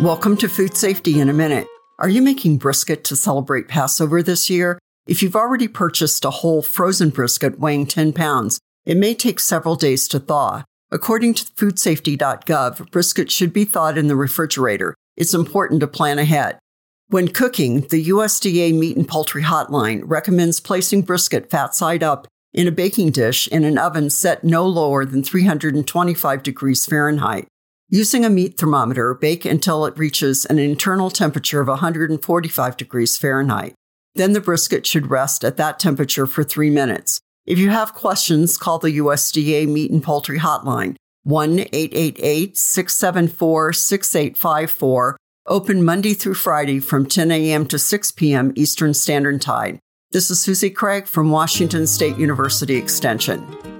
Welcome to Food Safety in a Minute. Are you making brisket to celebrate Passover this year? If you've already purchased a whole frozen brisket weighing 10 pounds, it may take several days to thaw. According to foodsafety.gov, brisket should be thawed in the refrigerator. It's important to plan ahead. When cooking, the USDA Meat and Poultry Hotline recommends placing brisket fat side up in a baking dish in an oven set no lower than 325 degrees Fahrenheit. Using a meat thermometer, bake until it reaches an internal temperature of 145 degrees Fahrenheit. Then the brisket should rest at that temperature for 3 minutes. If you have questions, call the USDA Meat and Poultry Hotline, 1-888-674-6854, open Monday through Friday from 10 a.m. to 6 p.m. Eastern Standard Time. This is Susie Craig from Washington State University Extension.